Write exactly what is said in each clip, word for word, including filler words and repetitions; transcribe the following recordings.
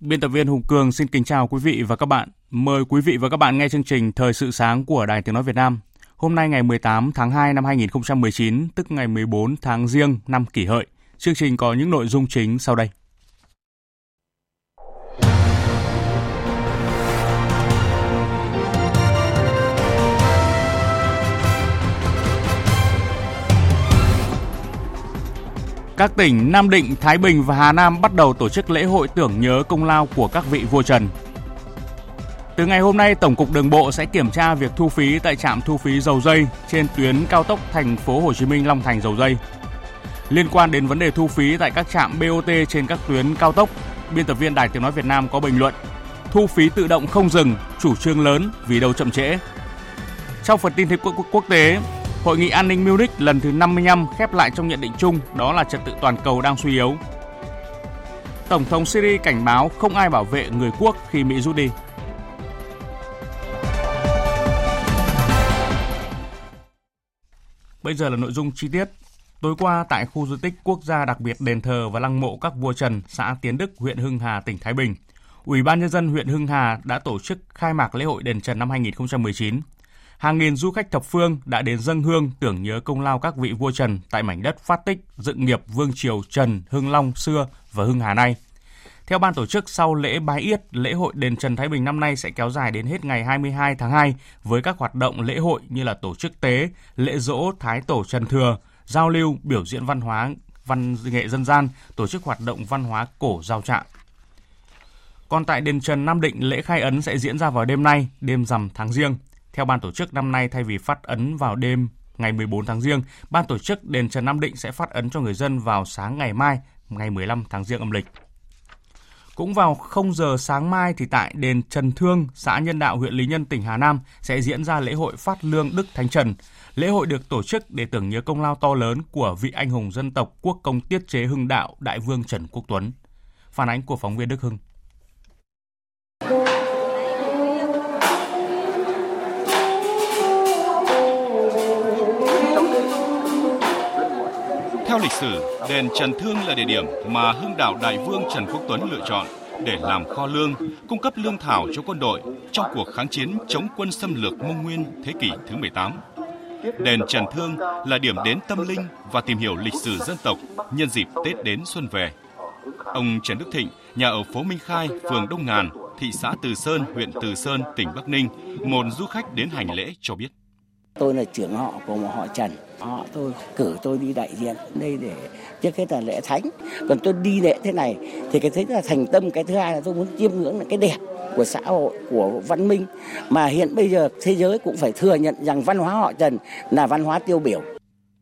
Biên tập viên Hùng Cường xin kính chào quý vị và các bạn. Mời quý vị và các bạn nghe chương trình Thời sự sáng của Đài Tiếng Nói Việt Nam. Hôm nay ngày mười tám tháng hai năm hai nghìn không trăm mười chín, tức ngày mười bốn tháng Giêng năm Kỷ Hợi. Chương trình có những nội dung chính sau đây. Các tỉnh Nam Định, Thái Bình và Hà Nam bắt đầu tổ chức lễ hội tưởng nhớ công lao của các vị vua Trần. Từ ngày hôm nay, Tổng cục Đường bộ sẽ kiểm tra việc thu phí tại trạm thu phí Dầu Giây trên tuyến cao tốc thành phố Hồ Chí Minh Long Thành Dầu Giây. Liên quan đến vấn đề thu phí tại các trạm bê o tê trên các tuyến cao tốc, biên tập viên Đài Tiếng nói Việt Nam có bình luận: thu phí tự động không dừng, chủ trương lớn vì đâu chậm trễ. Trong phần tin thế quốc, quốc tế, Hội nghị an ninh Munich lần thứ năm mươi lăm khép lại trong nhận định chung đó là trật tự toàn cầu đang suy yếu. Tổng thống Syria cảnh báo không ai bảo vệ người quốc khi Mỹ rút đi. Bây giờ là nội dung chi tiết. Tối qua tại khu di tích quốc gia đặc biệt đền thờ và lăng mộ các vua Trần, xã Tiến Đức, huyện Hưng Hà, tỉnh Thái Bình, Ủy ban nhân dân huyện Hưng Hà đã tổ chức khai mạc lễ hội đền Trần năm hai nghìn không trăm mười chín. Hàng nghìn du khách thập phương đã đến dâng hương tưởng nhớ công lao các vị vua Trần tại mảnh đất phát tích dựng nghiệp vương triều Trần, Hưng Long xưa và Hưng Hà nay. Theo ban tổ chức, sau lễ bái yết, lễ hội đền Trần Thái Bình năm nay sẽ kéo dài đến hết ngày hai mươi hai tháng hai với các hoạt động lễ hội như là tổ chức tế, lễ dỗ Thái Tổ Trần Thừa, giao lưu, biểu diễn văn hóa, văn nghệ dân gian, tổ chức hoạt động văn hóa cổ giao trạng. Còn tại đền Trần Nam Định, lễ khai ấn sẽ diễn ra vào đêm nay, đêm rằm tháng Giêng. Theo ban tổ chức, năm nay thay vì phát ấn vào đêm ngày mười bốn tháng Giêng, ban tổ chức đền Trần Nam Định sẽ phát ấn cho người dân vào sáng ngày mai, ngày mười lăm tháng Giêng âm lịch. Cũng vào không giờ sáng mai thì tại đền Trần Thương, xã Nhân Đạo, huyện Lý Nhân, tỉnh Hà Nam sẽ diễn ra lễ hội phát lương Đức Thánh Trần. Lễ hội được tổ chức để tưởng nhớ công lao to lớn của vị anh hùng dân tộc quốc công tiết chế Hưng Đạo Đại Vương Trần Quốc Tuấn. Phản ánh của phóng viên Đức Hưng. Theo lịch sử, đền Trần Thương là địa điểm mà Hưng Đạo Đại Vương Trần Quốc Tuấn lựa chọn để làm kho lương, cung cấp lương thảo cho quân đội trong cuộc kháng chiến chống quân xâm lược Mông Nguyên thế kỷ thứ mười tám. Đền Trần Thương là điểm đến tâm linh và tìm hiểu lịch sử dân tộc nhân dịp Tết đến xuân về. Ông Trần Đức Thịnh, nhà ở phố Minh Khai, phường Đông Ngàn, thị xã Từ Sơn, huyện Từ Sơn, tỉnh Bắc Ninh, một du khách đến hành lễ cho biết. Tôi là trưởng họ của một họ Trần. Họ tôi cử tôi đi đại diện đây để trước hết là lễ thánh. Còn tôi đi lễ thế này thì cái thứ là thành tâm, cái thứ hai là tôi muốn chiêm ngưỡng cái đẹp của xã hội, của văn minh. Mà hiện bây giờ thế giới cũng phải thừa nhận rằng văn hóa họ Trần là văn hóa tiêu biểu.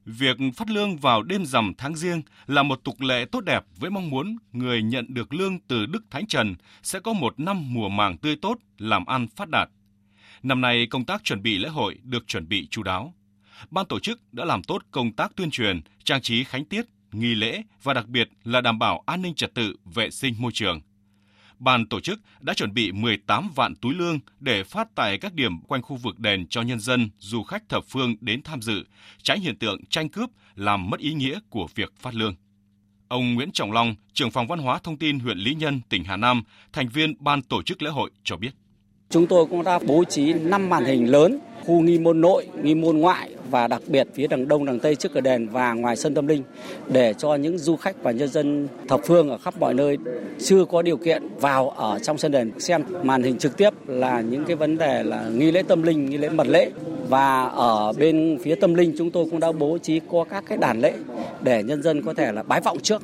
Việc phát lương vào đêm rằm tháng Giêng là một tục lệ tốt đẹp với mong muốn người nhận được lương từ Đức Thánh Trần sẽ có một năm mùa màng tươi tốt, làm ăn phát đạt. Năm nay, công tác chuẩn bị lễ hội được chuẩn bị chu đáo. Ban tổ chức đã làm tốt công tác tuyên truyền, trang trí khánh tiết, nghi lễ và đặc biệt là đảm bảo an ninh trật tự, vệ sinh môi trường. Ban tổ chức đã chuẩn bị mười tám vạn túi lương để phát tại các điểm quanh khu vực đền cho nhân dân, du khách thập phương đến tham dự, tránh hiện tượng tranh cướp làm mất ý nghĩa của việc phát lương. Ông Nguyễn Trọng Long, trưởng phòng văn hóa thông tin huyện Lý Nhân, tỉnh Hà Nam, thành viên ban tổ chức lễ hội cho biết. Chúng tôi cũng đã bố trí năm màn hình lớn, khu nghi môn nội, nghi môn ngoại và đặc biệt phía đằng đông, đằng tây trước cửa đền và ngoài sân tâm linh để cho những du khách và nhân dân thập phương ở khắp mọi nơi chưa có điều kiện vào ở trong sân đền xem. Màn hình trực tiếp là những cái vấn đề là nghi lễ tâm linh, nghi lễ mật lễ Và ở bên phía tâm linh chúng tôi cũng đã bố trí có các cái đàn lễ để nhân dân có thể là bái vọng trước.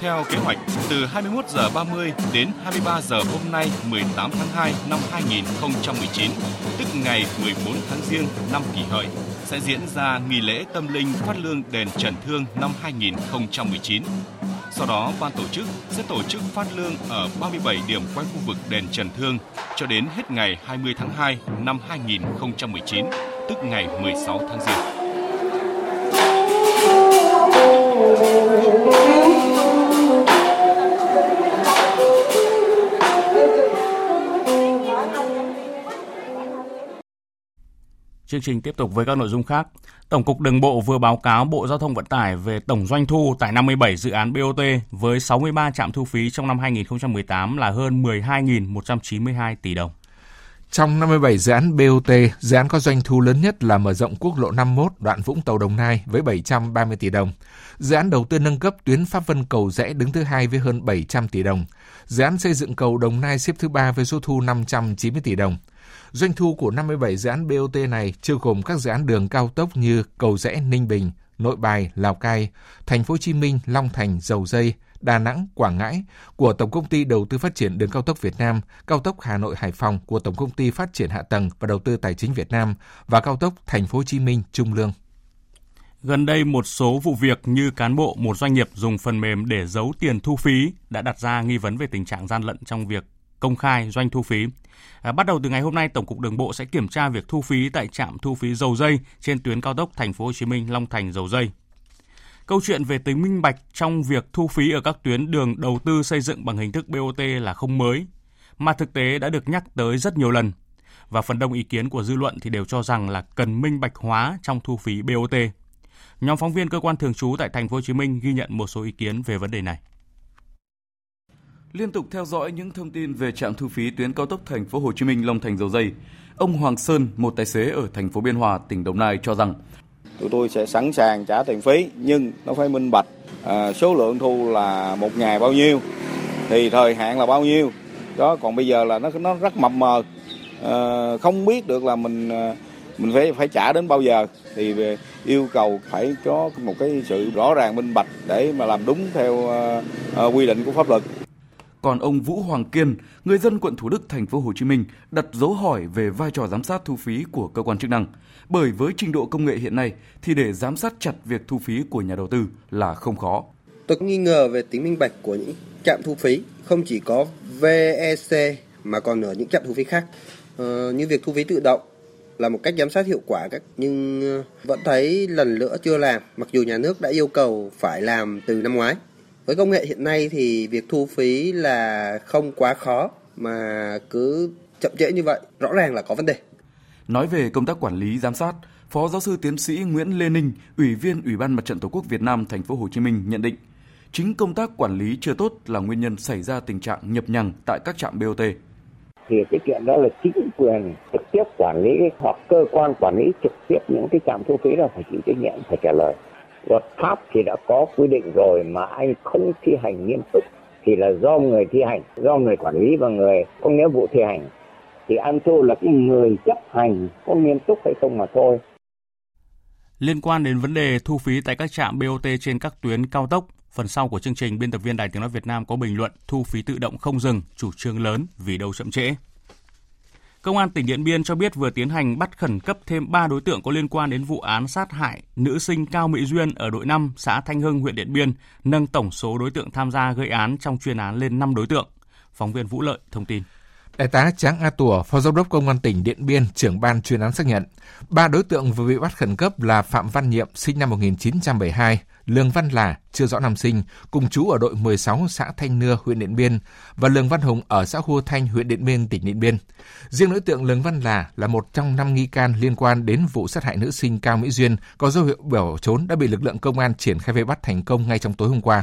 Theo kế hoạch, từ hai mươi mốt giờ ba mươi đến hai mươi ba giờ hôm nay mười tám tháng hai năm hai nghìn không trăm mười chín, tức ngày mười bốn tháng Giêng năm Kỷ Hợi, sẽ diễn ra nghi lễ tâm linh phát lương đền Trần Thương năm hai nghìn không trăm mười chín. Sau đó, ban tổ chức sẽ tổ chức phát lương ở ba mươi bảy điểm quanh khu vực đền Trần Thương cho đến hết ngày hai mươi tháng hai năm hai nghìn không trăm mười chín, tức ngày mười sáu tháng Giêng. Chương trình tiếp tục với các nội dung khác. Tổng cục Đường bộ vừa báo cáo Bộ Giao thông Vận tải về tổng doanh thu tại năm mươi bảy dự án bê o tê với sáu mươi ba trạm thu phí trong năm hai nghìn không trăm mười tám là hơn mười hai nghìn một trăm chín mươi hai tỷ đồng. Trong năm mươi bảy dự án bê o tê, dự án có doanh thu lớn nhất là mở rộng quốc lộ năm mươi mốt đoạn Vũng Tàu Đồng Nai với bảy trăm ba mươi tỷ đồng. Dự án đầu tư nâng cấp tuyến Pháp Vân Cầu Rẽ đứng thứ hai với hơn bảy trăm tỷ đồng. Dự án xây dựng cầu Đồng Nai xếp thứ ba với số thu năm trăm chín mươi tỷ đồng. Doanh thu của năm mươi bảy dự án bê o tê này bao gồm các dự án đường cao tốc như Cầu Rẽ Ninh Bình, Nội Bài, Lào Cai, Thành phố Hồ Chí Minh, Long Thành, Dầu Giây, Đà Nẵng, Quảng Ngãi của Tổng công ty Đầu tư Phát triển Đường cao tốc Việt Nam, Cao tốc Hà Nội Hải Phòng của Tổng công ty Phát triển Hạ tầng và Đầu tư Tài chính Việt Nam và Cao tốc Thành phố Hồ Chí Minh Trung Lương. Gần đây một số vụ việc như cán bộ một doanh nghiệp dùng phần mềm để giấu tiền thu phí đã đặt ra nghi vấn về tình trạng gian lận trong việc công khai doanh thu phí. À, bắt đầu từ ngày hôm nay, Tổng cục Đường bộ sẽ kiểm tra việc thu phí tại trạm thu phí Dầu Giây trên tuyến cao tốc Thành phố Hồ Chí Minh Long Thành Dầu Giây. Câu chuyện về tính minh bạch trong việc thu phí ở các tuyến đường đầu tư xây dựng bằng hình thức bê o tê là không mới, mà thực tế đã được nhắc tới rất nhiều lần. Và phần đông ý kiến của dư luận thì đều cho rằng là cần minh bạch hóa trong thu phí bê o tê. Nhóm phóng viên cơ quan thường trú tại Thành phố Hồ Chí Minh ghi nhận một số ý kiến về vấn đề này. Liên tục theo dõi những thông tin về trạm thu phí tuyến cao tốc Thành phố Hồ Chí Minh Long Thành Dầu Giây, ông Hoàng Sơn, một tài xế ở thành phố Biên Hòa, tỉnh Đồng Nai cho rằng: tụi tôi sẽ sẵn sàng trả tiền phí nhưng nó phải minh bạch, à, số lượng thu là một ngày bao nhiêu thì thời hạn là bao nhiêu đó, còn bây giờ là nó nó rất mập mờ, à, không biết được là mình mình phải phải trả đến bao giờ, thì yêu cầu phải có một cái sự rõ ràng minh bạch để mà làm đúng theo à, à, quy định của pháp luật. Còn ông Vũ Hoàng Kiên, người dân quận Thủ Đức, Thành phố Hồ Chí Minh đặt dấu hỏi về vai trò giám sát thu phí của cơ quan chức năng, bởi với trình độ công nghệ hiện nay thì để giám sát chặt việc thu phí của nhà đầu tư là không khó. Tôi cũng nghi ngờ về tính minh bạch của những trạm thu phí, không chỉ có vê e xê mà còn ở những trạm thu phí khác. Ờ, như việc thu phí tự động là một cách giám sát hiệu quả, nhưng vẫn thấy lần nữa chưa làm, mặc dù nhà nước đã yêu cầu phải làm từ năm ngoái. Với công nghệ hiện nay thì việc thu phí là không quá khó, mà cứ chậm trễ như vậy rõ ràng là có vấn đề. Nói về công tác quản lý giám sát, Phó Giáo sư Tiến sĩ Nguyễn Lê Ninh, Ủy viên Ủy ban Mặt trận Tổ quốc Việt Nam Thành phố Hồ Chí Minh nhận định, chính công tác quản lý chưa tốt là nguyên nhân xảy ra tình trạng nhập nhằng tại các trạm bê o tê. Thì cái chuyện đó là chính quyền trực tiếp quản lý hoặc cơ quan quản lý trực tiếp những cái trạm thu phí là phải chịu trách nhiệm, phải trả lời. Luật pháp thì đã có quy định rồi mà anh không thi hành nghiêm túc thì là do người thi hành, do người quản lý và người có nghĩa vụ thi hành. Thì ăn thua là cái người chấp hành có nghiêm túc hay không mà thôi. Liên quan đến vấn đề thu phí tại các trạm bê o tê trên các tuyến cao tốc, phần sau của chương trình, biên tập viên Đài Tiếng Nói Việt Nam có bình luận thu phí tự động không dừng, chủ trương lớn vì đâu chậm trễ. Công an tỉnh Điện Biên cho biết vừa tiến hành bắt khẩn cấp thêm ba đối tượng có liên quan đến vụ án sát hại nữ sinh Cao Mỹ Duyên ở đội năm, xã Thanh Hưng, huyện Điện Biên, nâng tổng số đối tượng tham gia gây án trong chuyên án lên năm đối tượng. Phóng viên Vũ Lợi thông tin. Đại tá Tráng A Tùa, Phó Giám đốc Công an tỉnh Điện Biên, trưởng ban chuyên án xác nhận, ba đối tượng vừa bị bắt khẩn cấp là Phạm Văn Nhiệm, sinh năm một nghìn chín trăm bảy mươi hai, Lương Văn Là, chưa rõ năm sinh, cùng trú ở đội mười sáu xã Thanh Nưa, huyện Điện Biên, và Lương Văn Hùng ở xã Hua Thanh, huyện Điện Biên, tỉnh Điện Biên. Riêng đối tượng Lương Văn Là là một trong năm nghi can liên quan đến vụ sát hại nữ sinh Cao Mỹ Duyên có dấu hiệu bỏ trốn đã bị lực lượng công an triển khai vây bắt thành công ngay trong tối hôm qua.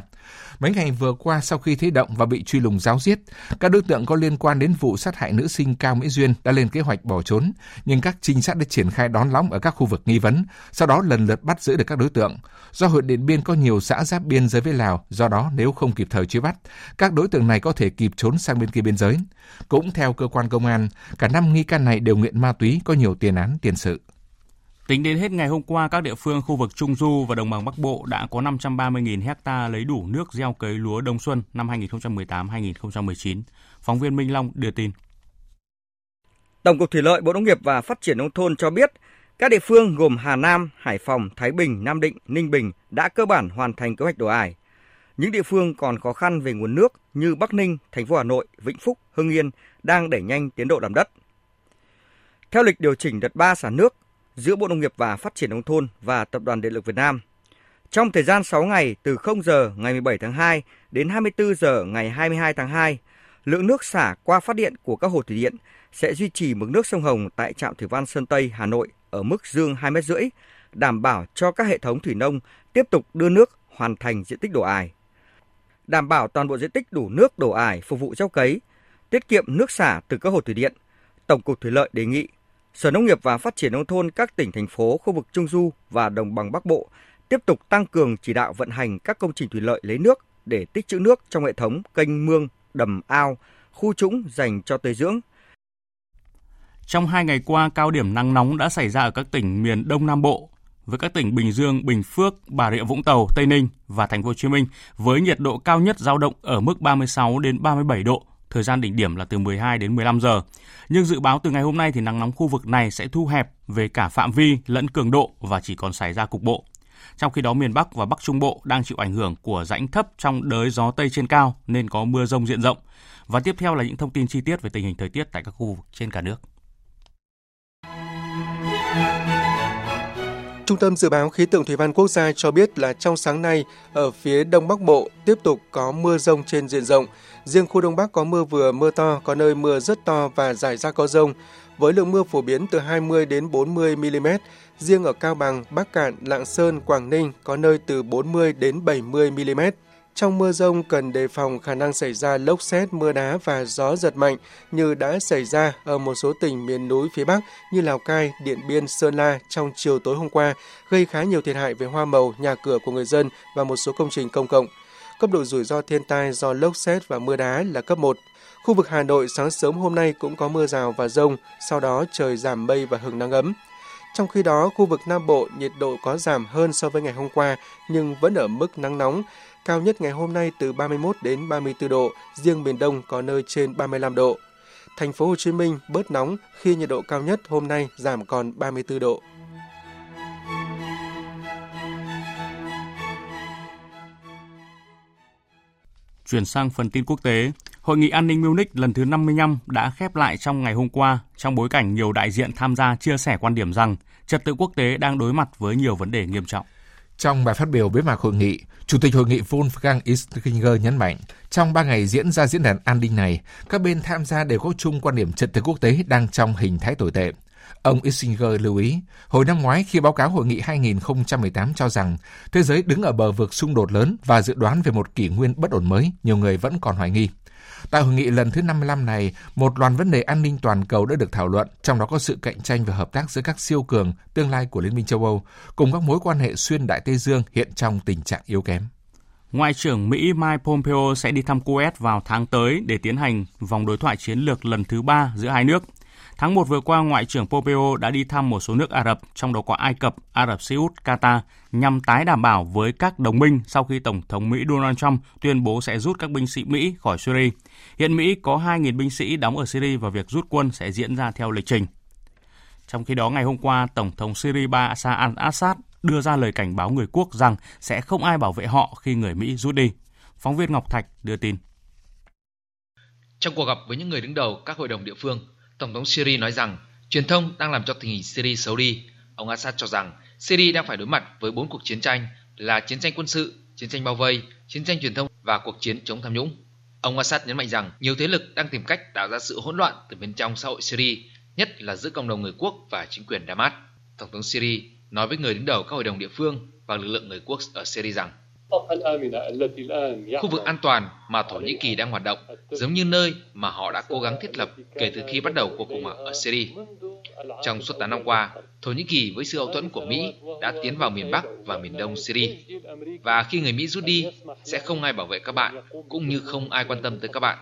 Mấy ngày vừa qua, sau khi thế động và bị truy lùng ráo riết, các đối tượng có liên quan đến vụ sát hại nữ sinh Cao Mỹ Duyên đã lên kế hoạch bỏ trốn, nhưng các trinh sát đã triển khai đón lõng ở các khu vực nghi vấn, sau đó lần lượt bắt giữ được các đối tượng. Do huyện Điện Biên Biên có nhiều xã giáp biên giới với Lào, do đó nếu không kịp thời truy bắt, các đối tượng này có thể kịp trốn sang bên kia biên giới. Cũng theo cơ quan công an, cả năm nghi can này đều nghiện ma túy, có nhiều tiền án tiền sự. Tính đến hết ngày hôm qua, các địa phương khu vực Trung Du và Đồng bằng Bắc Bộ đã có năm trăm ba mươi nghìn hectare lấy đủ nước gieo cấy lúa đông xuân năm hai nghìn không trăm mười tám hai nghìn không trăm mười chín. Phóng viên Minh Long đưa tin. Tổng cục Thủy lợi, Bộ Nông nghiệp và Phát triển Nông thôn cho biết, các địa phương gồm Hà Nam, Hải Phòng, Thái Bình, Nam Định, Ninh Bình đã cơ bản hoàn thành kế hoạch đổ ải. Những địa phương còn khó khăn về nguồn nước như Bắc Ninh, thành phố Hà Nội, Vĩnh Phúc, Hưng Yên đang đẩy nhanh tiến độ làm đất. Theo lịch điều chỉnh đợt ba xả nước giữa Bộ Nông nghiệp và Phát triển Nông thôn và Tập đoàn Điện lực Việt Nam, trong thời gian sáu ngày từ không giờ ngày mười bảy tháng hai đến hai mươi tư giờ ngày hai mươi hai tháng hai, lượng nước xả qua phát điện của các hồ thủy điện sẽ duy trì mực nước sông Hồng tại trạm thủy văn Sơn Tây, Hà Nội ở mức dương hai phẩy năm mét, đảm bảo cho các hệ thống thủy nông tiếp tục đưa nước hoàn thành diện tích đổ ải. Đảm bảo toàn bộ diện tích đủ nước đổ ải phục vụ gieo cấy, tiết kiệm nước xả từ các hồ thủy điện, Tổng cục Thủy lợi đề nghị Sở Nông nghiệp và Phát triển Nông thôn các tỉnh, thành phố, khu vực Trung Du và Đồng bằng Bắc Bộ tiếp tục tăng cường chỉ đạo vận hành các công trình thủy lợi lấy nước để tích trữ nước trong hệ thống kênh mương, đầm ao, khu trũng dành cho tưới dưỡng. Trong hai ngày qua, cao điểm nắng nóng đã xảy ra ở các tỉnh miền Đông Nam Bộ, với các tỉnh Bình Dương, Bình Phước, Bà Rịa Vũng Tàu, Tây Ninh và Thành phố Hồ Chí Minh với nhiệt độ cao nhất dao động ở mức ba mươi sáu đến ba mươi bảy độ. Thời gian đỉnh điểm là từ mười hai đến mười lăm giờ. Nhưng dự báo từ ngày hôm nay thì nắng nóng khu vực này sẽ thu hẹp về cả phạm vi lẫn cường độ và chỉ còn xảy ra cục bộ. Trong khi đó, miền Bắc và Bắc Trung Bộ đang chịu ảnh hưởng của rãnh thấp trong đới gió Tây trên cao nên có mưa rông diện rộng. Và tiếp theo là những thông tin chi tiết về tình hình thời tiết tại các khu vực trên cả nước. Trung tâm Dự báo Khí tượng Thủy văn Quốc gia cho biết là trong sáng nay, ở phía Đông Bắc Bộ tiếp tục có mưa rông trên diện rộng. Riêng khu Đông Bắc có mưa vừa, mưa to, có nơi mưa rất to và rải rác có rông, với lượng mưa phổ biến từ hai mươi đến bốn mươi mi-li-mét. Riêng ở Cao Bằng, Bắc Kạn, Lạng Sơn, Quảng Ninh có nơi từ bốn mươi đến bảy mươi mi-li-mét. Trong mưa rông cần đề phòng khả năng xảy ra lốc sét, mưa đá và gió giật mạnh như đã xảy ra ở một số tỉnh miền núi phía Bắc như Lào Cai, Điện Biên, Sơn La trong chiều tối hôm qua, gây khá nhiều thiệt hại về hoa màu, nhà cửa của người dân và một số công trình công cộng. Cấp độ rủi ro thiên tai do lốc sét và mưa đá là cấp một. Khu vực Hà Nội sáng sớm hôm nay cũng có mưa rào và dông, sau đó trời giảm mây và hứng nắng ấm. Trong khi đó, khu vực Nam Bộ nhiệt độ có giảm hơn so với ngày hôm qua nhưng vẫn ở mức nắng nóng. Cao nhất ngày hôm nay từ ba mươi mốt đến ba mươi tư độ, riêng miền Đông có nơi trên ba mươi lăm độ. Thành phố Hồ Chí Minh bớt nóng khi nhiệt độ cao nhất hôm nay giảm còn ba mươi tư độ. Chuyển sang phần tin quốc tế, Hội nghị an ninh Munich lần thứ năm mươi lăm đã khép lại trong ngày hôm qua, trong bối cảnh nhiều đại diện tham gia chia sẻ quan điểm rằng trật tự quốc tế đang đối mặt với nhiều vấn đề nghiêm trọng. Trong bài phát biểu bế mạc hội nghị, Chủ tịch hội nghị Wolfgang Kissinger nhấn mạnh, trong ba ngày diễn ra diễn đàn an ninh này, các bên tham gia đều có chung quan điểm trật tự quốc tế đang trong hình thái tồi tệ. Ông Kissinger lưu ý, hồi năm ngoái khi báo cáo hội nghị hai nghìn không trăm mười tám cho rằng thế giới đứng ở bờ vực xung đột lớn và dự đoán về một kỷ nguyên bất ổn mới, nhiều người vẫn còn hoài nghi. Tại hội nghị lần thứ năm mươi lăm này, một loạt vấn đề an ninh toàn cầu đã được thảo luận, trong đó có sự cạnh tranh và hợp tác giữa các siêu cường, tương lai của Liên minh châu Âu, cùng các mối quan hệ xuyên Đại Tây Dương hiện trong tình trạng yếu kém. Ngoại trưởng Mỹ Mike Pompeo sẽ đi thăm Kuwait vào tháng tới để tiến hành vòng đối thoại chiến lược lần thứ ba giữa hai nước. Tháng một vừa qua, Ngoại trưởng Pompeo đã đi thăm một số nước Ả Rập, trong đó có Ai Cập, Ả Rập Xê út, Qatar, nhằm tái đảm bảo với các đồng minh sau khi Tổng thống Mỹ Donald Trump tuyên bố sẽ rút các binh sĩ Mỹ khỏi Syria. Hiện Mỹ có hai nghìn binh sĩ đóng ở Syria và việc rút quân sẽ diễn ra theo lịch trình. Trong khi đó, ngày hôm qua, Tổng thống Syria Bashar Assad đưa ra lời cảnh báo người quốc rằng sẽ không ai bảo vệ họ khi người Mỹ rút đi. Phóng viên Ngọc Thạch đưa tin. Trong cuộc gặp với những người đứng đầu các hội đồng địa phương, Tổng thống Syria nói rằng truyền thông đang làm cho tình hình Syria xấu đi. Ông Assad cho rằng Syria đang phải đối mặt với bốn cuộc chiến tranh là chiến tranh quân sự, chiến tranh bao vây, chiến tranh truyền thông và cuộc chiến chống tham nhũng. Ông Assad nhấn mạnh rằng nhiều thế lực đang tìm cách tạo ra sự hỗn loạn từ bên trong xã hội Syria, nhất là giữa cộng đồng người quốc và chính quyền Damas. Tổng thống Syria nói với người đứng đầu các hội đồng địa phương và lực lượng người quốc ở Syria rằng khu vực an toàn mà Thổ Nhĩ Kỳ đang hoạt động giống như nơi mà họ đã cố gắng thiết lập kể từ khi bắt đầu cuộc khủng hoảng ở Syria. Trong suốt tám năm qua, Thổ Nhĩ Kỳ với sự hậu thuẫn của Mỹ đã tiến vào miền Bắc và miền Đông Syria. Và khi người Mỹ rút đi, sẽ không ai bảo vệ các bạn, cũng như không ai quan tâm tới các bạn.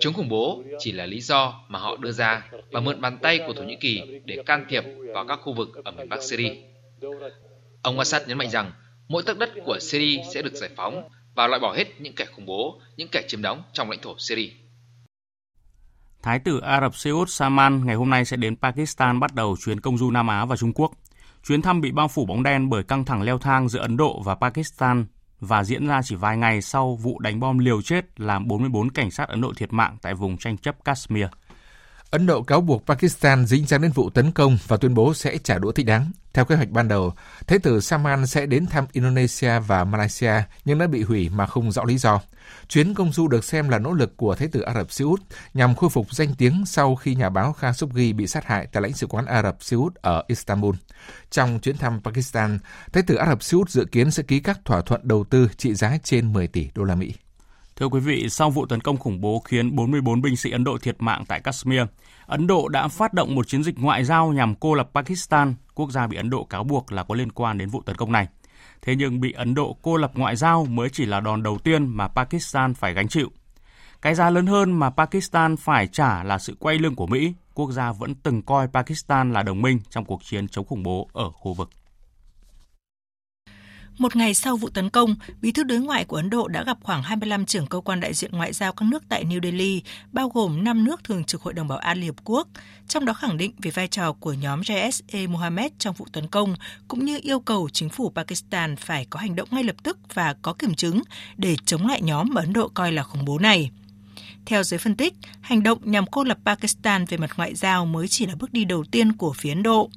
Chống khủng bố chỉ là lý do mà họ đưa ra và mượn bàn tay của Thổ Nhĩ Kỳ để can thiệp vào các khu vực ở miền Bắc Syria. Ông Assad nhấn mạnh rằng mỗi tấc đất của Syria sẽ được giải phóng và loại bỏ hết những kẻ khủng bố, những kẻ chiếm đóng trong lãnh thổ Syria. Thái tử Ả Rập Xê út Salman ngày hôm nay sẽ đến Pakistan bắt đầu chuyến công du Nam Á và Trung Quốc. Chuyến thăm bị bao phủ bóng đen bởi căng thẳng leo thang giữa Ấn Độ và Pakistan và diễn ra chỉ vài ngày sau vụ đánh bom liều chết làm bốn mươi bốn cảnh sát Ấn Độ thiệt mạng tại vùng tranh chấp Kashmir. Ấn Độ cáo buộc Pakistan dính dáng đến vụ tấn công và tuyên bố sẽ trả đũa thích đáng. Theo kế hoạch ban đầu, Thái tử Salman sẽ đến thăm Indonesia và Malaysia nhưng đã bị hủy mà không rõ lý do. Chuyến công du được xem là nỗ lực của Thái tử Ả Rập Xê Út nhằm khôi phục danh tiếng sau khi nhà báo Khashoggi bị sát hại tại lãnh sự quán Ả Rập Xê Út ở Istanbul. Trong chuyến thăm Pakistan, Thái tử Ả Rập Xê Út dự kiến sẽ ký các thỏa thuận đầu tư trị giá trên mười tỷ đô la Mỹ. Thưa quý vị, sau vụ tấn công khủng bố khiến bốn mươi bốn binh sĩ Ấn Độ thiệt mạng tại Kashmir, Ấn Độ đã phát động một chiến dịch ngoại giao nhằm cô lập Pakistan, quốc gia bị Ấn Độ cáo buộc là có liên quan đến vụ tấn công này. Thế nhưng bị Ấn Độ cô lập ngoại giao mới chỉ là đòn đầu tiên mà Pakistan phải gánh chịu. Cái giá lớn hơn mà Pakistan phải trả là sự quay lưng của Mỹ, quốc gia vẫn từng coi Pakistan là đồng minh trong cuộc chiến chống khủng bố ở khu vực. Một ngày sau vụ tấn công, Bí thư đối ngoại của Ấn Độ đã gặp khoảng hai mươi lăm trưởng cơ quan đại diện ngoại giao các nước tại New Delhi, bao gồm năm nước thường trực Hội đồng Bảo an Liên Hợp Quốc, trong đó khẳng định về vai trò của nhóm Jaish-e Mohammed trong vụ tấn công, cũng như yêu cầu chính phủ Pakistan phải có hành động ngay lập tức và có kiểm chứng để chống lại nhóm mà Ấn Độ coi là khủng bố này. Theo giới phân tích, hành động nhằm cô lập Pakistan về mặt ngoại giao mới chỉ là bước đi đầu tiên của phía Ấn Độ.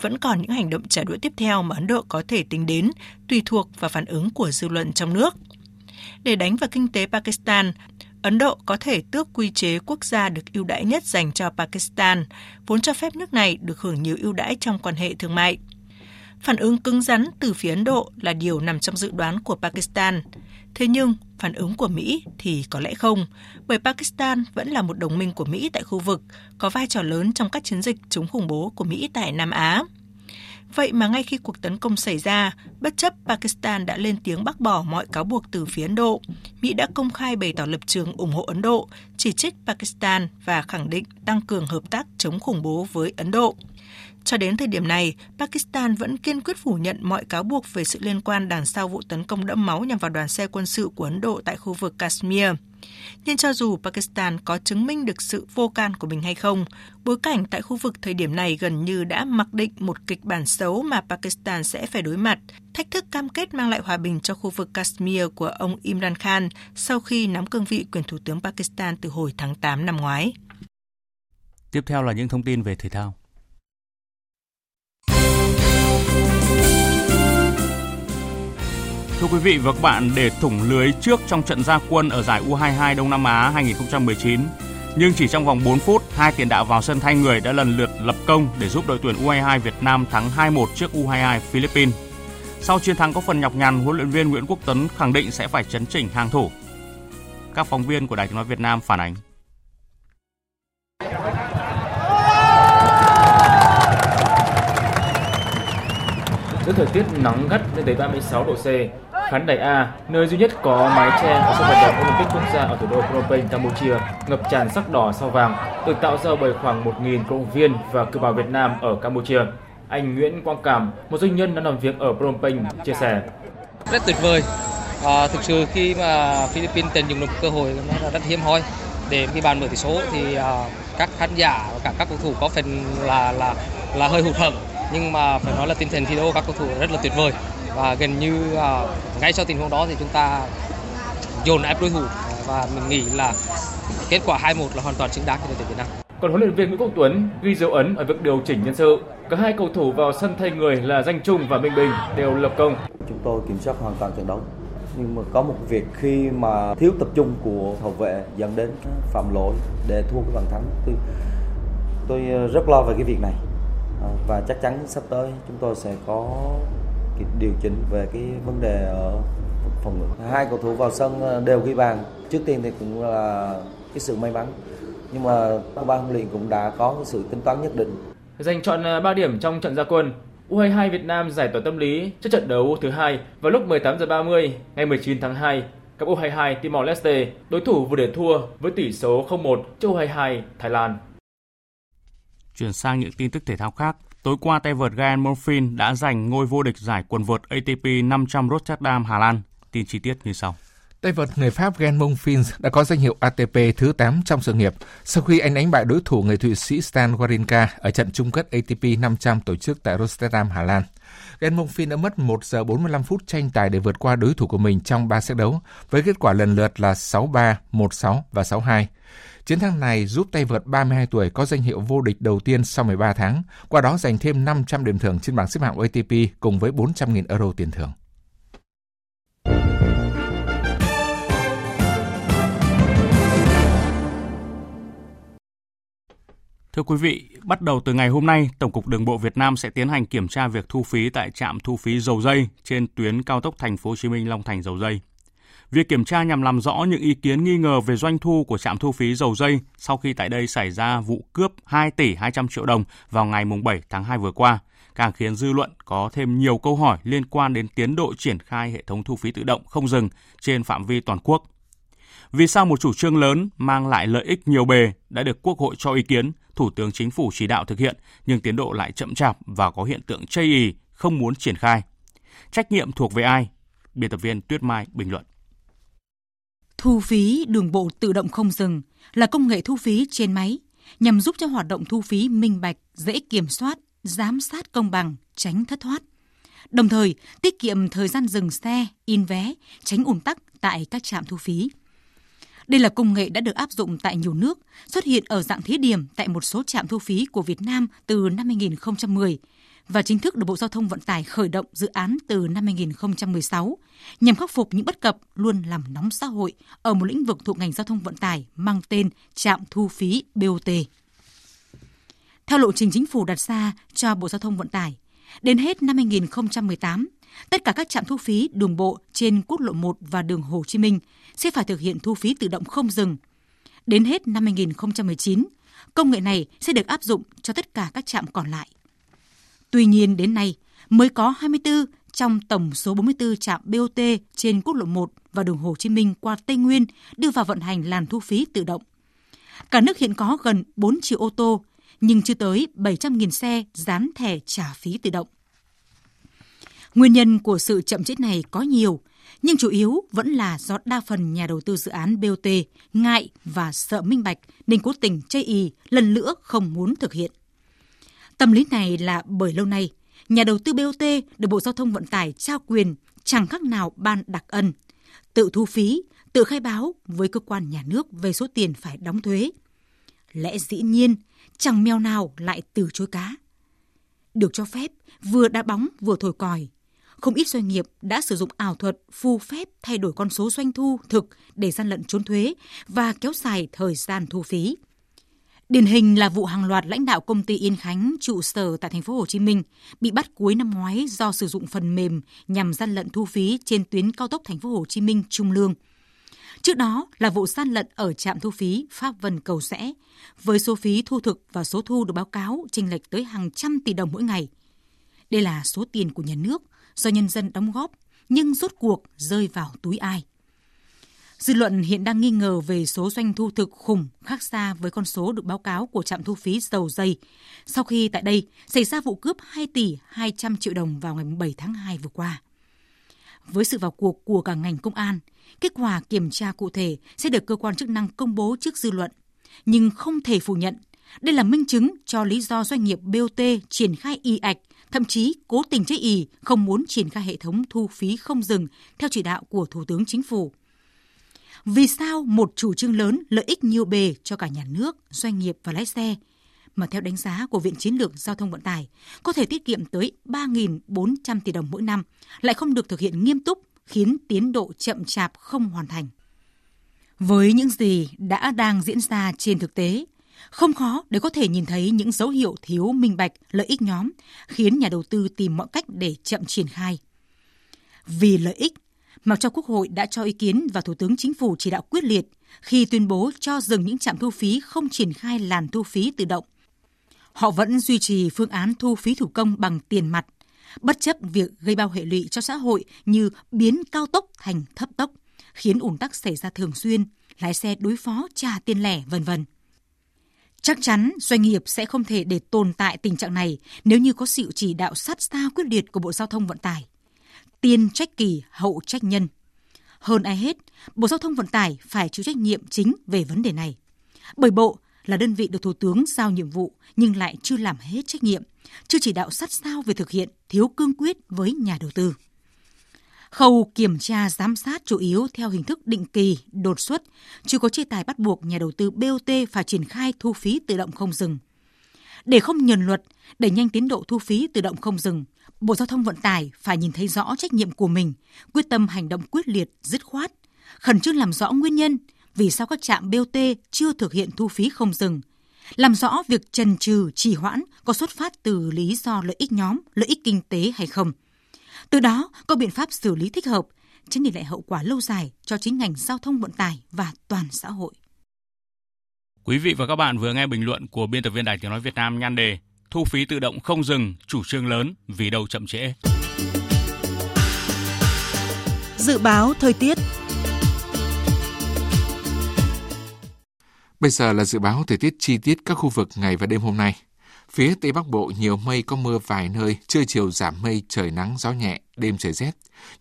Vẫn còn những hành động trả đũa tiếp theo mà Ấn Độ có thể tính đến, tùy thuộc vào phản ứng của dư luận trong nước. Để đánh vào kinh tế Pakistan, Ấn Độ có thể tước quy chế quốc gia được ưu đãi nhất dành cho Pakistan, vốn cho phép nước này được hưởng nhiều ưu đãi trong quan hệ thương mại. Phản ứng cứng rắn từ phía Ấn Độ là điều nằm trong dự đoán của Pakistan. Thế nhưng, phản ứng của Mỹ thì có lẽ không, bởi Pakistan vẫn là một đồng minh của Mỹ tại khu vực, có vai trò lớn trong các chiến dịch chống khủng bố của Mỹ tại Nam Á. Vậy mà ngay khi cuộc tấn công xảy ra, bất chấp Pakistan đã lên tiếng bác bỏ mọi cáo buộc từ phía Ấn Độ, Mỹ đã công khai bày tỏ lập trường ủng hộ Ấn Độ, chỉ trích Pakistan và khẳng định tăng cường hợp tác chống khủng bố với Ấn Độ. Cho đến thời điểm này, Pakistan vẫn kiên quyết phủ nhận mọi cáo buộc về sự liên quan đằng sau vụ tấn công đẫm máu nhằm vào đoàn xe quân sự của Ấn Độ tại khu vực Kashmir. Nhưng cho dù Pakistan có chứng minh được sự vô can của mình hay không, bối cảnh tại khu vực thời điểm này gần như đã mặc định một kịch bản xấu mà Pakistan sẽ phải đối mặt, thách thức cam kết mang lại hòa bình cho khu vực Kashmir của ông Imran Khan sau khi nắm cương vị quyền thủ tướng Pakistan từ hồi tháng tám năm ngoái. Tiếp theo là những thông tin về thể thao. Thưa quý vị và các bạn, để thủng lưới trước trong trận ra quân ở giải U hai mươi hai Đông Nam Á hai không một chín, nhưng chỉ trong vòng bốn phút, hai tiền đạo vào sân thay người đã lần lượt lập công để giúp đội tuyển U hai mươi hai Việt Nam thắng hai một trước U hai mươi hai Philippines. Sau chiến thắng có phần nhọc nhằn, huấn luyện viên Nguyễn Quốc Tuấn khẳng định sẽ phải chấn chỉnh hàng thủ. Các phóng viên của Đài Tiếng nói Việt Nam phản ánh. Giữa thời tiết nắng gắt lên tới ba mươi sáu độ C, khán đài A, nơi duy nhất có mái che của sân vận động Olympic quốc gia ở thủ đô Phnom Penh, Campuchia, ngập tràn sắc đỏ sao vàng, được tạo ra bởi khoảng một nghìn cổ động viên và kiều bào Việt Nam ở Campuchia. Anh Nguyễn Quang Cảm, một doanh nhân đang làm việc ở Phnom Penh, chia sẻ: rất tuyệt vời. À, thực sự khi mà Philippines tận dụng được cơ hội nó rất hiếm hoi để khi bàn mở tỷ số thì à, các khán giả và cả các cầu thủ có phần là là là hơi hụt hẫng. Nhưng mà phải nói là tinh thần thi đấu các cầu thủ rất là tuyệt vời và gần như uh, ngay sau tình huống đó thì chúng ta dồn ép đối thủ và mình nghĩ là kết quả hai một là hoàn toàn chính đáng cho đội tuyển Việt Nam. Còn huấn luyện viên Nguyễn Quốc Tuấn ghi dấu ấn ở việc điều chỉnh nhân sự. Cả hai cầu thủ vào sân thay người là Danh Trung và Minh Bình đều lập công. Chúng tôi kiểm soát hoàn toàn trận đấu. Nhưng mà có một việc khi mà thiếu tập trung của hậu vệ dẫn đến phạm lỗi để thua cái bàn thắng. Tôi, tôi rất lo về cái việc này. Và chắc chắn sắp tới chúng tôi sẽ có cái điều chỉnh về cái vấn đề ở phòng ngự. Hai cầu thủ vào sân đều ghi bàn. Trước tiên thì cũng là cái sự may mắn. Nhưng mà ban huấn luyện cũng đã có cái sự tính toán nhất định. Giành chọn ba điểm trong trận ra quân, U hai mươi hai Việt Nam giải tỏa tâm lý trước trận đấu thứ hai vào lúc mười tám giờ ba mươi ngày mười chín tháng hai. Cặp U hai mươi hai Timor-Leste, đối thủ vừa để thua với tỷ số không một trước U hai mươi hai Thái Lan. Chuyển sang những tin tức thể thao khác. Tối qua, tay vợt Gael Monfils đã giành ngôi vô địch giải quần vợt A T P năm trăm Rotterdam, Hà Lan. Tin chi tiết như sau. Tay vợt người Pháp Gael Monfils đã có danh hiệu A T P thứ tám trong sự nghiệp sau khi anh đánh bại đối thủ người Thụy Sĩ Stan Wawrinka ở trận chung kết A T P năm trăm tổ chức tại Rotterdam, Hà Lan. Gael Monfils đã mất một giờ bốn mươi lăm phút tranh tài để vượt qua đối thủ của mình trong ba set đấu với kết quả lần lượt là sáu ba, một sáu và sáu hai. Chiến thắng này giúp tay vợt ba mươi hai tuổi có danh hiệu vô địch đầu tiên sau mười ba tháng, qua đó giành thêm năm trăm điểm thưởng trên bảng xếp hạng A T P cùng với bốn trăm nghìn euro tiền thưởng. Thưa quý vị, bắt đầu từ ngày hôm nay, Tổng cục Đường bộ Việt Nam sẽ tiến hành kiểm tra việc thu phí tại trạm thu phí Dầu Giây trên tuyến cao tốc Thành phố Hồ Chí Minh Long Thành Dầu Giây. Việc kiểm tra nhằm làm rõ những ý kiến nghi ngờ về doanh thu của trạm thu phí Dầu Giây sau khi tại đây xảy ra vụ cướp hai tỷ hai trăm triệu đồng vào ngày bảy tháng hai vừa qua, càng khiến dư luận có thêm nhiều câu hỏi liên quan đến tiến độ triển khai hệ thống thu phí tự động không dừng trên phạm vi toàn quốc. Vì sao một chủ trương lớn mang lại lợi ích nhiều bề đã được Quốc hội cho ý kiến, Thủ tướng Chính phủ chỉ đạo thực hiện nhưng tiến độ lại chậm chạp và có hiện tượng chây ỳ, không muốn triển khai? Trách nhiệm thuộc về ai? Biên tập viên Tuyết Mai bình luận. Thu phí đường bộ tự động không dừng là công nghệ thu phí trên máy nhằm giúp cho hoạt động thu phí minh bạch, dễ kiểm soát, giám sát công bằng, tránh thất thoát. Đồng thời, tiết kiệm thời gian dừng xe, in vé, tránh ùn tắc tại các trạm thu phí. Đây là công nghệ đã được áp dụng tại nhiều nước, xuất hiện ở dạng thí điểm tại một số trạm thu phí của Việt Nam từ năm hai không một không và chính thức được Bộ Giao thông Vận tải khởi động dự án từ năm hai không một sáu nhằm khắc phục những bất cập luôn làm nóng xã hội ở một lĩnh vực thuộc ngành giao thông vận tải mang tên trạm thu phí B O T. Theo lộ trình chính phủ đặt ra cho Bộ Giao thông Vận tải, đến hết năm hai không một tám, tất cả các trạm thu phí đường bộ trên quốc lộ một và đường Hồ Chí Minh sẽ phải thực hiện thu phí tự động không dừng. Đến hết năm hai không một chín, công nghệ này sẽ được áp dụng cho tất cả các trạm còn lại. Tuy nhiên đến nay, mới có hai mươi tư trong tổng số bốn mươi tư trạm B O T trên quốc lộ một và đường Hồ Chí Minh qua Tây Nguyên đưa vào vận hành làn thu phí tự động. Cả nước hiện có gần bốn triệu ô tô, nhưng chưa tới bảy trăm nghìn xe dán thẻ trả phí tự động. Nguyên nhân của sự chậm trễ này có nhiều, nhưng chủ yếu vẫn là do đa phần nhà đầu tư dự án B O T ngại và sợ minh bạch nên cố tình chây ỳ, lần nữa không muốn thực hiện. Tâm lý này là bởi lâu nay, nhà đầu tư B O T được Bộ Giao thông Vận tải trao quyền chẳng khác nào ban đặc ân, tự thu phí, tự khai báo với cơ quan nhà nước về số tiền phải đóng thuế. Lẽ dĩ nhiên, chẳng mèo nào lại từ chối cá. Được cho phép, vừa đá bóng vừa thổi còi. Không ít doanh nghiệp đã sử dụng ảo thuật phù phép thay đổi con số doanh thu thực để gian lận trốn thuế và kéo dài thời gian thu phí. Điển hình là vụ hàng loạt lãnh đạo công ty Yên Khánh trụ sở tại Thành phố Hồ Chí Minh bị bắt cuối năm ngoái do sử dụng phần mềm nhằm gian lận thu phí trên tuyến cao tốc Thành phố Hồ Chí Minh Trung Lương. Trước đó là vụ gian lận ở trạm thu phí Pháp Vân Cầu Giẽ với số phí thu thực và số thu được báo cáo chênh lệch tới hàng trăm tỷ đồng mỗi ngày. Đây là số tiền của nhà nước do nhân dân đóng góp nhưng rốt cuộc rơi vào túi ai? Dư luận hiện đang nghi ngờ về số doanh thu thực khủng khác xa với con số được báo cáo của trạm thu phí Dầu Giây sau khi tại đây xảy ra vụ cướp hai tỷ hai trăm triệu đồng vào ngày bảy tháng hai vừa qua. Với sự vào cuộc của cả ngành công an, kết quả kiểm tra cụ thể sẽ được cơ quan chức năng công bố trước dư luận. Nhưng không thể phủ nhận, đây là minh chứng cho lý do doanh nghiệp B O T triển khai ì ạch, thậm chí cố tình chây ỳ, không muốn triển khai hệ thống thu phí không dừng theo chỉ đạo của Thủ tướng Chính phủ. Vì sao một chủ trương lớn lợi ích nhiều bề cho cả nhà nước, doanh nghiệp và lái xe, mà theo đánh giá của Viện Chiến lược Giao thông Vận tải có thể tiết kiệm tới ba nghìn bốn trăm tỷ đồng mỗi năm, lại không được thực hiện nghiêm túc, khiến tiến độ chậm chạp không hoàn thành? Với những gì đã đang diễn ra trên thực tế, không khó để có thể nhìn thấy những dấu hiệu thiếu minh bạch, lợi ích nhóm, khiến nhà đầu tư tìm mọi cách để chậm triển khai. Vì lợi ích, mặc cho Quốc hội đã cho ý kiến và Thủ tướng Chính phủ chỉ đạo quyết liệt khi tuyên bố cho dừng những trạm thu phí không triển khai làn thu phí tự động. họ vẫn duy trì phương án thu phí thủ công bằng tiền mặt, bất chấp việc gây bao hệ lụy cho xã hội như biến cao tốc thành thấp tốc, khiến ùn tắc xảy ra thường xuyên, lái xe đối phó trả tiền lẻ, vân vân. Chắc chắn doanh nghiệp sẽ không thể để tồn tại tình trạng này nếu như có sự chỉ đạo sát sao quyết liệt của Bộ Giao thông Vận tải. Tiên trách kỳ, hậu trách nhân. Hơn ai hết, Bộ Giao thông Vận tải phải chịu trách nhiệm chính về vấn đề này. Bởi Bộ là đơn vị được Thủ tướng giao nhiệm vụ nhưng lại chưa làm hết trách nhiệm, chưa chỉ đạo sát sao về thực hiện, thiếu cương quyết với nhà đầu tư. Khâu kiểm tra giám sát chủ yếu theo hình thức định kỳ, đột xuất, chưa có chế tài bắt buộc nhà đầu tư bê o tê phải triển khai thu phí tự động không dừng. Để không nhờn luật, đẩy nhanh tiến độ thu phí tự động không dừng, Bộ Giao thông Vận tải phải nhìn thấy rõ trách nhiệm của mình, quyết tâm hành động quyết liệt, dứt khoát, khẩn trương làm rõ nguyên nhân vì sao các trạm bê o tê chưa thực hiện thu phí không dừng, làm rõ việc chần chừ trì hoãn có xuất phát từ lý do lợi ích nhóm, lợi ích kinh tế hay không. Từ đó có biện pháp xử lý thích hợp, tránh để lại hậu quả lâu dài cho chính ngành giao thông vận tải và toàn xã hội. Quý vị và các bạn vừa nghe bình luận của biên tập viên Đài Tiếng Nói Việt Nam nhan đề Thu phí tự động không dừng, chủ trương lớn vì đâu chậm trễ. Dự báo thời tiết. Bây giờ là dự báo thời tiết chi tiết các khu vực ngày và đêm hôm nay. Phía Tây Bắc Bộ nhiều mây có mưa vài nơi, trưa chiều giảm mây, trời nắng, gió nhẹ, đêm trời rét,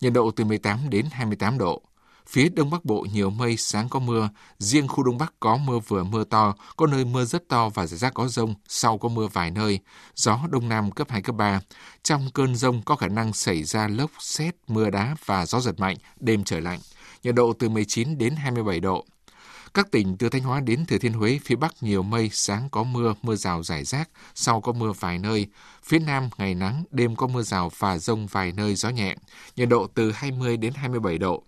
nhiệt độ từ mười tám đến hai mươi tám độ. Phía Đông Bắc Bộ nhiều mây, sáng có mưa, riêng khu Đông Bắc có mưa vừa mưa to, có nơi mưa rất to và rải rác có dông, sau có mưa vài nơi, gió Đông Nam cấp hai, cấp ba. Trong cơn dông có khả năng xảy ra lốc, sét, mưa đá và gió giật mạnh, đêm trời lạnh, nhiệt độ từ mười chín đến hai mươi bảy độ. Các tỉnh từ Thanh Hóa đến Thừa Thiên Huế, phía Bắc nhiều mây, sáng có mưa, mưa rào rải rác, sau có mưa vài nơi. Phía Nam, ngày nắng, đêm có mưa rào và dông vài nơi, gió nhẹ, nhiệt độ từ hai mươi đến hai mươi bảy độ.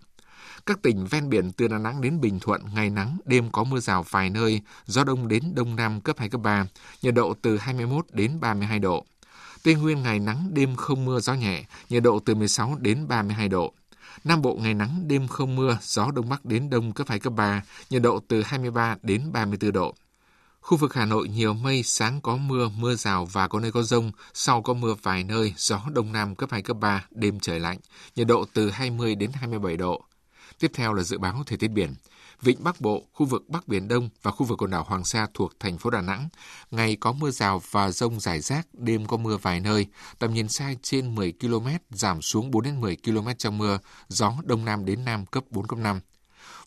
Các tỉnh ven biển từ Đà Nẵng đến Bình Thuận, ngày nắng, đêm có mưa rào vài nơi, gió Đông đến Đông Nam cấp hai, cấp ba, nhiệt độ từ hai mươi mốt đến ba mươi hai độ. Tây Nguyên, ngày nắng, đêm không mưa, gió nhẹ, nhiệt độ từ mười sáu đến ba mươi hai độ. Nam Bộ ngày nắng, đêm không mưa, gió Đông Bắc đến Đông cấp hai, cấp ba, nhiệt độ từ hai mươi ba đến ba mươi tư độ. Khu vực Hà Nội nhiều mây, sáng có mưa, mưa rào và có nơi có dông, sau có mưa vài nơi, gió Đông Nam cấp hai, cấp ba, đêm trời lạnh, nhiệt độ từ hai mươi đến hai mươi bảy độ. Tiếp theo là dự báo thời tiết biển. Vịnh Bắc Bộ, khu vực Bắc Biển Đông và khu vực quần đảo Hoàng Sa thuộc thành phố Đà Nẵng, ngày có mưa rào và dông rải rác, đêm có mưa vài nơi, tầm nhìn xa trên mười ki lô mét, giảm xuống bốn đến mười ki lô mét trong mưa, gió Đông Nam đến Nam cấp bốn, cấp năm.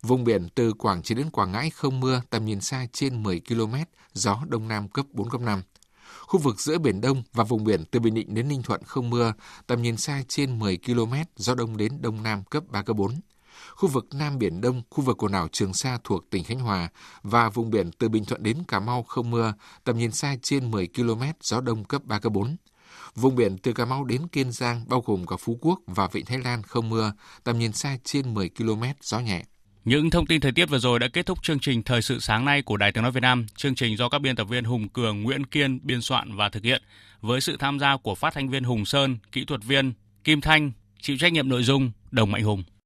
Vùng biển từ Quảng Trị đến Quảng Ngãi không mưa, tầm nhìn xa trên mười ki lô mét, gió Đông Nam cấp bốn, cấp năm. Khu vực giữa Biển Đông và vùng biển từ Bình Định đến Ninh Thuận không mưa, tầm nhìn xa trên mười ki lô mét, gió Đông đến Đông Nam cấp ba, cấp bốn. Khu vực Nam Biển Đông, khu vực quần đảo Trường Sa thuộc tỉnh Khánh Hòa và vùng biển từ Bình Thuận đến Cà Mau không mưa, tầm nhìn xa trên mười ki lô mét, gió Đông cấp ba, cấp bốn. Vùng biển từ Cà Mau đến Kiên Giang, bao gồm cả Phú Quốc và Vịnh Thái Lan không mưa, tầm nhìn xa trên mười ki lô mét, gió nhẹ. Những thông tin thời tiết vừa rồi đã kết thúc chương trình Thời sự sáng nay của Đài Tiếng Nói Việt Nam. Chương trình do các biên tập viên Hùng Cường, Nguyễn Kiên biên soạn và thực hiện, với sự tham gia của phát thanh viên Hùng Sơn, kỹ thuật viên Kim Thanh, chịu trách nhiệm nội dung Đồng Mạnh Hùng.